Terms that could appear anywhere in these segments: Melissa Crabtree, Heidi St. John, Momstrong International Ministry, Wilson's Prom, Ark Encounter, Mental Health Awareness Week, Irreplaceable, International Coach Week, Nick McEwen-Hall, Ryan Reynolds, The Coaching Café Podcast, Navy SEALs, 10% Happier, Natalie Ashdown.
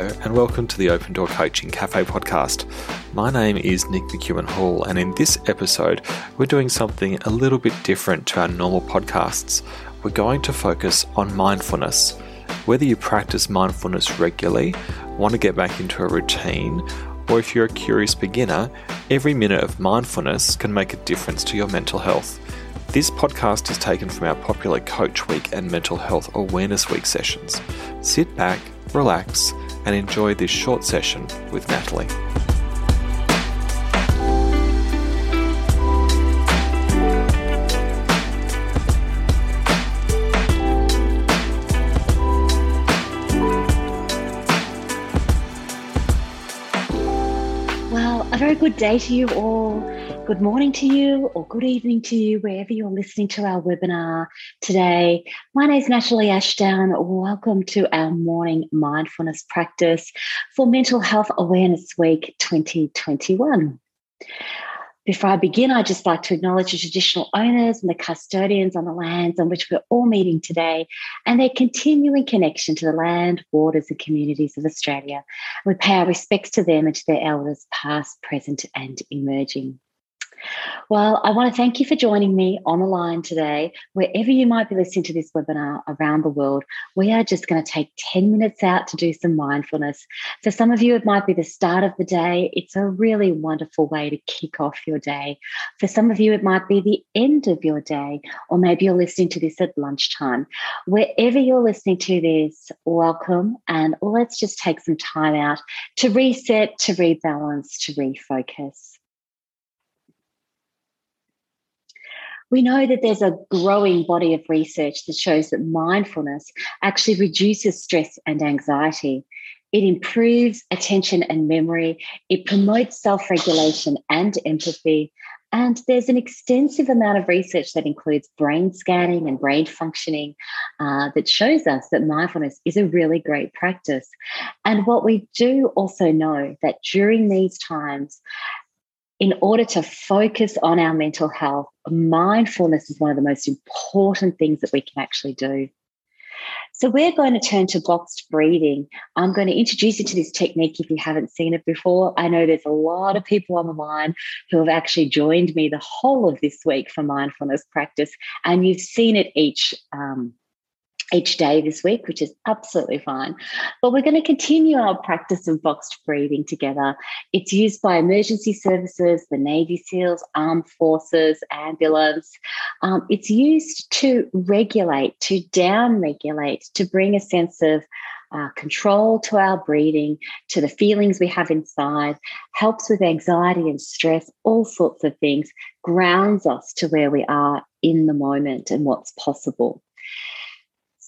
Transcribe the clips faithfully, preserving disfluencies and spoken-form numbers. Hello and welcome to the Open Door Coaching Cafe podcast. My name is Nick McEwen-Hall, and in this episode we're doing something a little bit different to our normal podcasts. We're going to focus on mindfulness. Whether you practice mindfulness regularly, want to get back into a routine, or if you're a curious beginner, every minute of mindfulness can make a difference to your mental health. This podcast is taken from our popular Coach Week and Mental Health Awareness Week sessions. Sit back, relax, and enjoy this short session with Natalie. Well, a very good day to you all. Good morning to you, or good evening to you, wherever you're listening to our webinar today. My name is Natalie Ashdown. Welcome to our morning mindfulness practice for Mental Health Awareness Week twenty twenty-one. Before I begin, I'd just like to acknowledge the traditional owners and the custodians on the lands on which we're all meeting today and their continuing connection to the land, waters and communities of Australia. We pay our respects to them and to their elders, past, present and emerging. Well, I want to thank you for joining me on the line today. Wherever you might be listening to this webinar around the world, we are just going to take ten minutes out to do some mindfulness. For some of you, it might be the start of the day. It's a really wonderful way to kick off your day. For some of you, it might be the end of your day, or maybe you're listening to this at lunchtime. Wherever you're listening to this, welcome, and let's just take some time out to reset, to rebalance, to refocus. We know that there's a growing body of research that shows that mindfulness actually reduces stress and anxiety. It improves attention and memory. It promotes self-regulation and empathy. And there's an extensive amount of research that includes brain scanning and brain functioning uh, that shows us that mindfulness is a really great practice. And what we do also know that during these times, in order to focus on our mental health, mindfulness is one of the most important things that we can actually do. So we're going to turn to boxed breathing. I'm going to introduce you to this technique if you haven't seen it before. I know there's a lot of people on the line who have actually joined me the whole of this week for mindfulness practice, and you've seen it each um each day this week, which is absolutely fine. But we're going to continue our practice of boxed breathing together. It's used by emergency services, the Navy SEALs, armed forces, ambulance. Um, it's used to regulate, to down-regulate, to bring a sense of Uh, control to our breathing, to the feelings we have inside, helps with anxiety and stress, all sorts of things, grounds us to where we are in the moment and what's possible.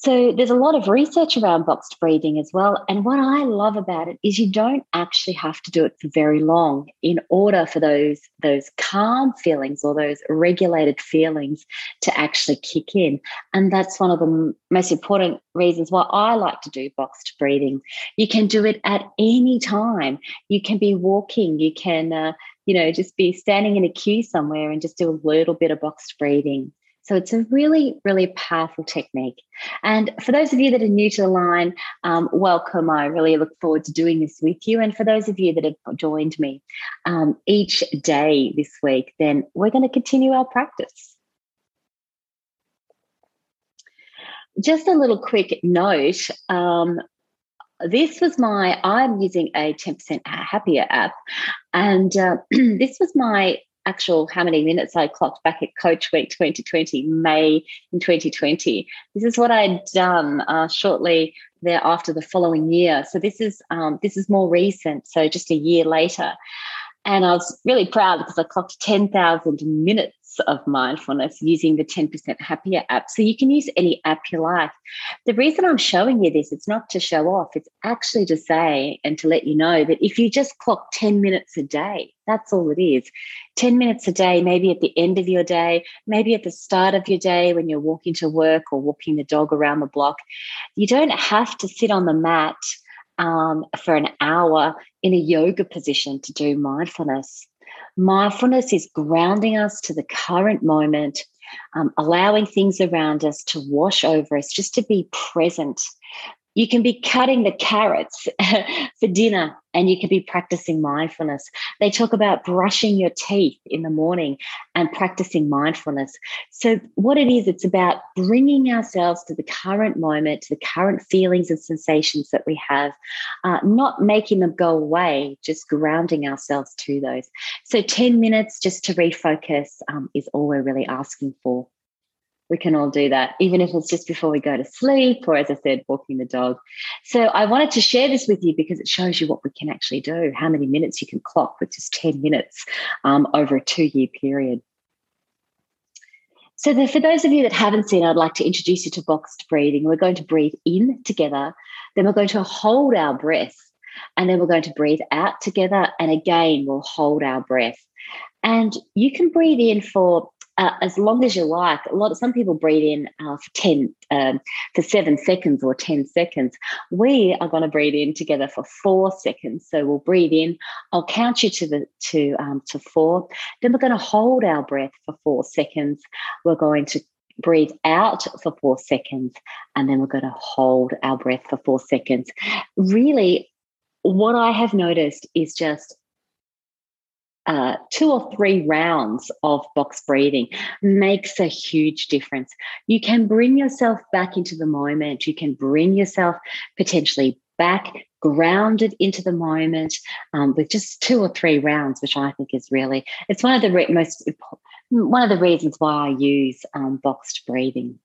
So there's a lot of research around boxed breathing as well. And what I love about it is you don't actually have to do it for very long in order for those, those calm feelings or those regulated feelings to actually kick in. And that's one of the most important reasons why I like to do boxed breathing. You can do it at any time. You can be walking. You can, uh, you know, just be standing in a queue somewhere and just do a little bit of boxed breathing. So it's a really, really powerful technique. And for those of you that are new to the line, um, welcome. I really look forward to doing this with you. And for those of you that have joined me um, each day this week, then we're going to continue our practice. Just a little quick note. Um, This was my, I'm using a ten percent Happier app, and uh, this was my actual how many minutes I clocked back at Coach Week twenty twenty, May in twenty twenty. This is what I'd done uh, shortly thereafter the following year. So this is um, this is more recent, so just a year later. And I was really proud because I clocked ten thousand minutes of mindfulness using the ten percent Happier app. So you can use any app you like. The reason I'm showing you this, it's not to show off. It's actually to say and to let you know that if you just clock ten minutes a day, that's all it is. ten minutes a day, maybe at the end of your day, maybe at the start of your day when you're walking to work or walking the dog around the block. You don't have to sit on the mat um, for an hour in a yoga position to do mindfulness. Mindfulness is grounding us to the current moment, um, allowing things around us to wash over us, just to be present. You can be cutting the carrots for dinner, and you can be practicing mindfulness. They talk about brushing your teeth in the morning and practicing mindfulness. So what it is, it's about bringing ourselves to the current moment, to the current feelings and sensations that we have, uh, not making them go away, just grounding ourselves to those. So ten minutes just to refocus um, is all we're really asking for. We can all do that, even if it's just before we go to sleep or, as I said, walking the dog. So I wanted to share this with you because it shows you what we can actually do, how many minutes you can clock with just ten minutes um, over a two-year period. So the, for those of you that haven't seen, I'd like to introduce you to boxed breathing. We're going to breathe in together, then we're going to hold our breath, and then we're going to breathe out together, and again, we'll hold our breath. And you can breathe in for Uh, as long as you like. A lot of some people breathe in uh, for ten, um, for seven seconds or ten seconds. We are going to breathe in together for four seconds. So we'll breathe in. I'll count you to the to um, to four. Then we're going to hold our breath for four seconds. We're going to breathe out for four seconds, and then we're going to hold our breath for four seconds. Really, what I have noticed is just Uh, two or three rounds of box breathing makes a huge difference. You can bring yourself back into the moment. You can bring yourself potentially back grounded into the moment um, with just two or three rounds, which I think is really, it's one of the re- most, one of the reasons why I use um, boxed breathing.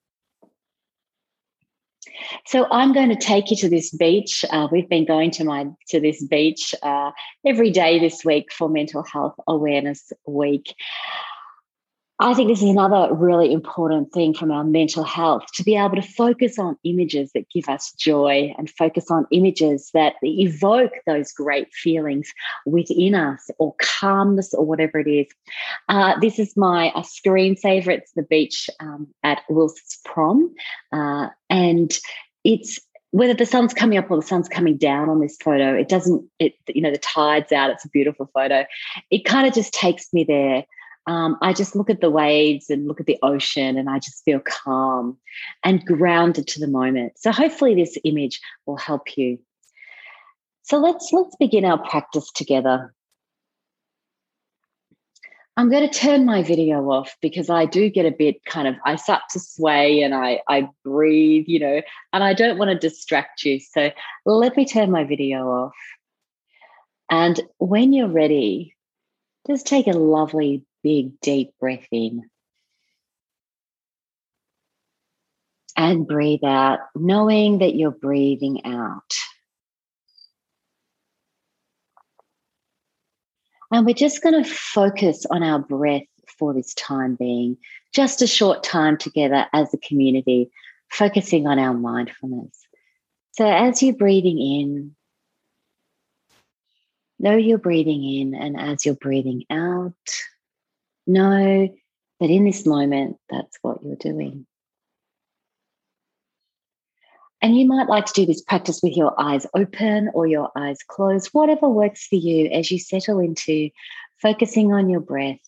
So I'm going to take you to this beach. Uh, we've been going to my to this beach uh, every day this week for Mental Health Awareness Week. I think this is another really important thing from our mental health, to be able to focus on images that give us joy and focus on images that evoke those great feelings within us, or calmness, or whatever it is. Uh, this is my uh, screensaver. It's the beach um, at Wilson's Prom. Uh, and it's whether the sun's coming up or the sun's coming down on this photo, it doesn't, it, you know, the tide's out. It's a beautiful photo. It kind of just takes me there. Um, I just look at the waves and look at the ocean, and I just feel calm and grounded to the moment. So hopefully this image will help you. So let's let's begin our practice together. I'm going to turn my video off because I do get a bit kind of, I start to sway and I, I breathe, you know, and I don't want to distract you. So let me turn my video off. And when you're ready, just take a lovely big deep breath in and breathe out, knowing that you're breathing out. And we're just going to focus on our breath for this time being, just a short time together as a community, focusing on our mindfulness. So as you're breathing in, know you're breathing in, and as you're breathing out, know that in this moment, that's what you're doing. And you might like to do this practice with your eyes open or your eyes closed, whatever works for you as you settle into focusing on your breath.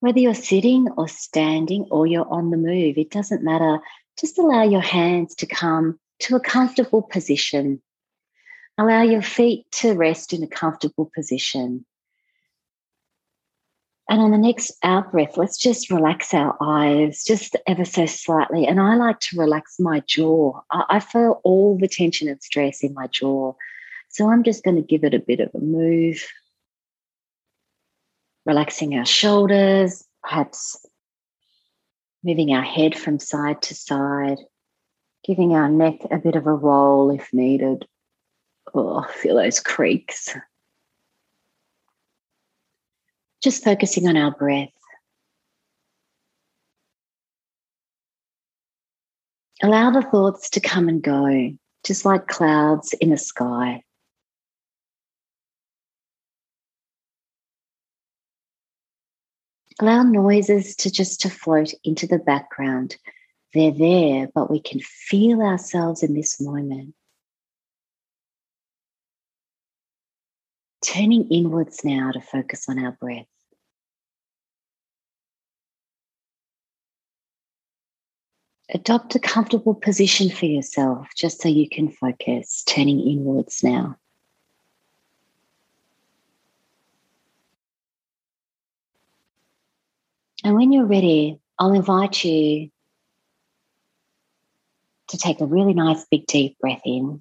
Whether you're sitting or standing or you're on the move, it doesn't matter. Just allow your hands to come to a comfortable position. Allow your feet to rest in a comfortable position. And on the next out breath, let's just relax our eyes just ever so slightly. And I like to relax my jaw. I feel all the tension and stress in my jaw. So I'm just going to give it a bit of a move. Relaxing our shoulders, perhaps moving our head from side to side, giving our neck a bit of a roll if needed. Oh, feel those creaks. Just focusing on our breath. Allow the thoughts to come and go, just like clouds in the sky. Allow noises to just to float into the background. They're there, but we can feel ourselves in this moment. Turning inwards now to focus on our breath. Adopt a comfortable position for yourself just so you can focus, turning inwards now. And when you're ready, I'll invite you to take a really nice big deep breath in.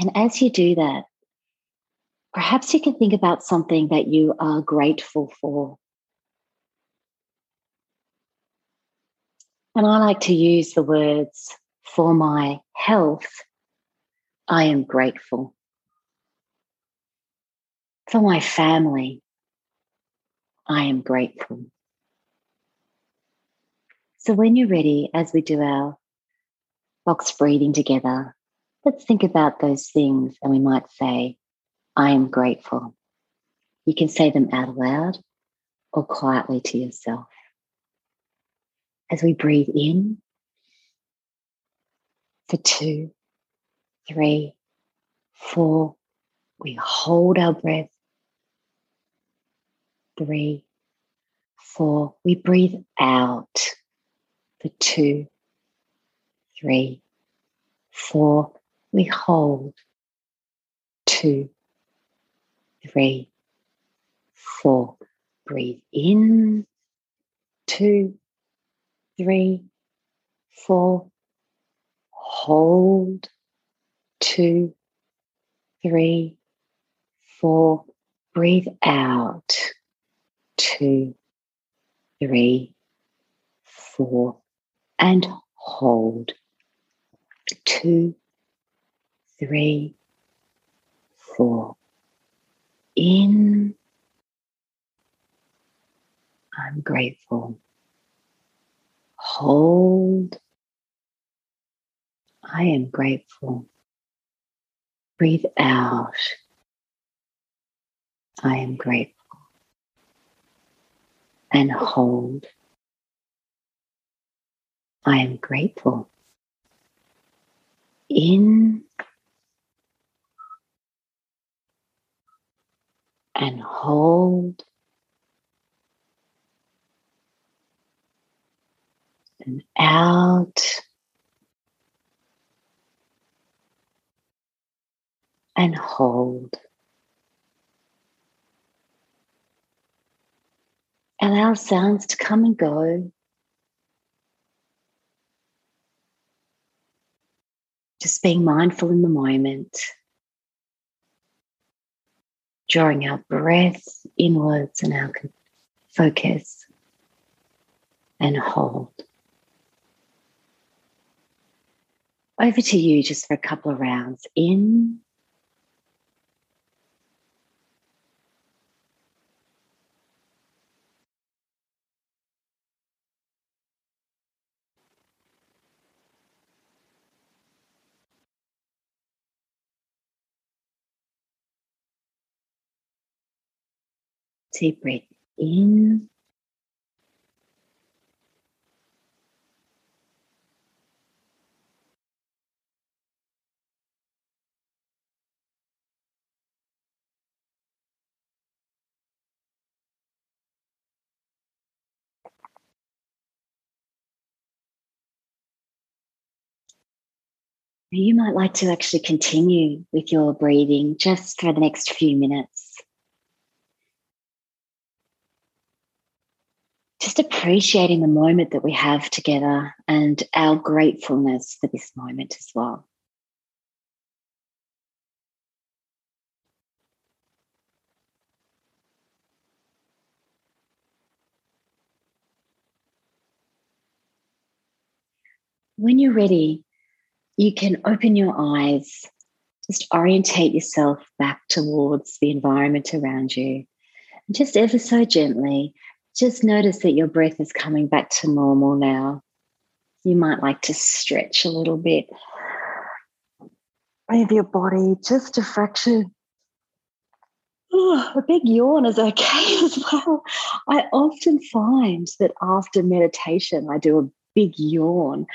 And as you do that, perhaps you can think about something that you are grateful for. And I like to use the words, for my health, I am grateful. For my family, I am grateful. So when you're ready, as we do our box breathing together, let's think about those things, and we might say, I am grateful. You can say them out loud or quietly to yourself. As we breathe in for two, three, four, we hold our breath. Three, four, we breathe out for two, three, four, we hold, two, three, four, breathe in, two, three, four, hold, two, three, four, breathe out, two, three, four, and hold, two, three, four, in, I'm grateful, hold, I am grateful, breathe out, I am grateful. And hold. I am grateful. In and hold. And out. And hold. Allow sounds to come and go. Just being mindful in the moment. Drawing our breath inwards and our focus. And hold. Over to you just for a couple of rounds. In. Deep breath in you might like to actually continue with your breathing just for the next few minutes. Just appreciating the moment that we have together and our gratefulness for this moment as well. When you're ready, you can open your eyes, just orientate yourself back towards the environment around you, and just ever so gently, just notice that your breath is coming back to normal now. You might like to stretch a little bit. Move your body just a fraction. Oh, a big yawn is okay as well. I often find that after meditation, I do a big yawn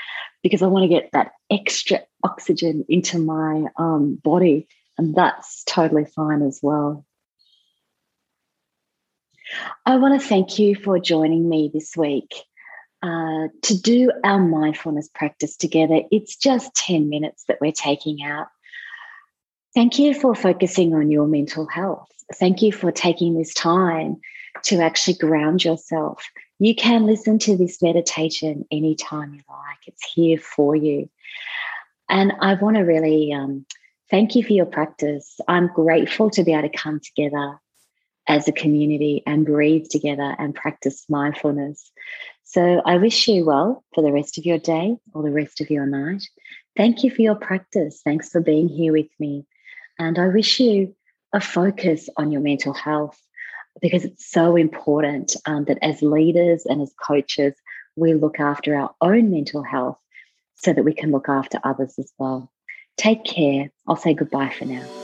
because I want to get that extra oxygen into my um, body, and that's totally fine as well. I want to thank you for joining me this week. uh, to do our mindfulness practice together. It's just ten minutes that we're taking out. Thank you for focusing on your mental health. Thank you for taking this time to actually ground yourself. You can listen to this meditation anytime you like. It's here for you. And I want to really um, thank you for your practice. I'm grateful to be able to come together as a community and breathe together and practice mindfulness. So I wish you well for the rest of your day or the rest of your night. Thank you for your practice. Thanks for being here with me. And I wish you a focus on your mental health, because it's so important um, that as leaders and as coaches, we look after our own mental health so that we can look after others as well. Take care. I'll say goodbye for now.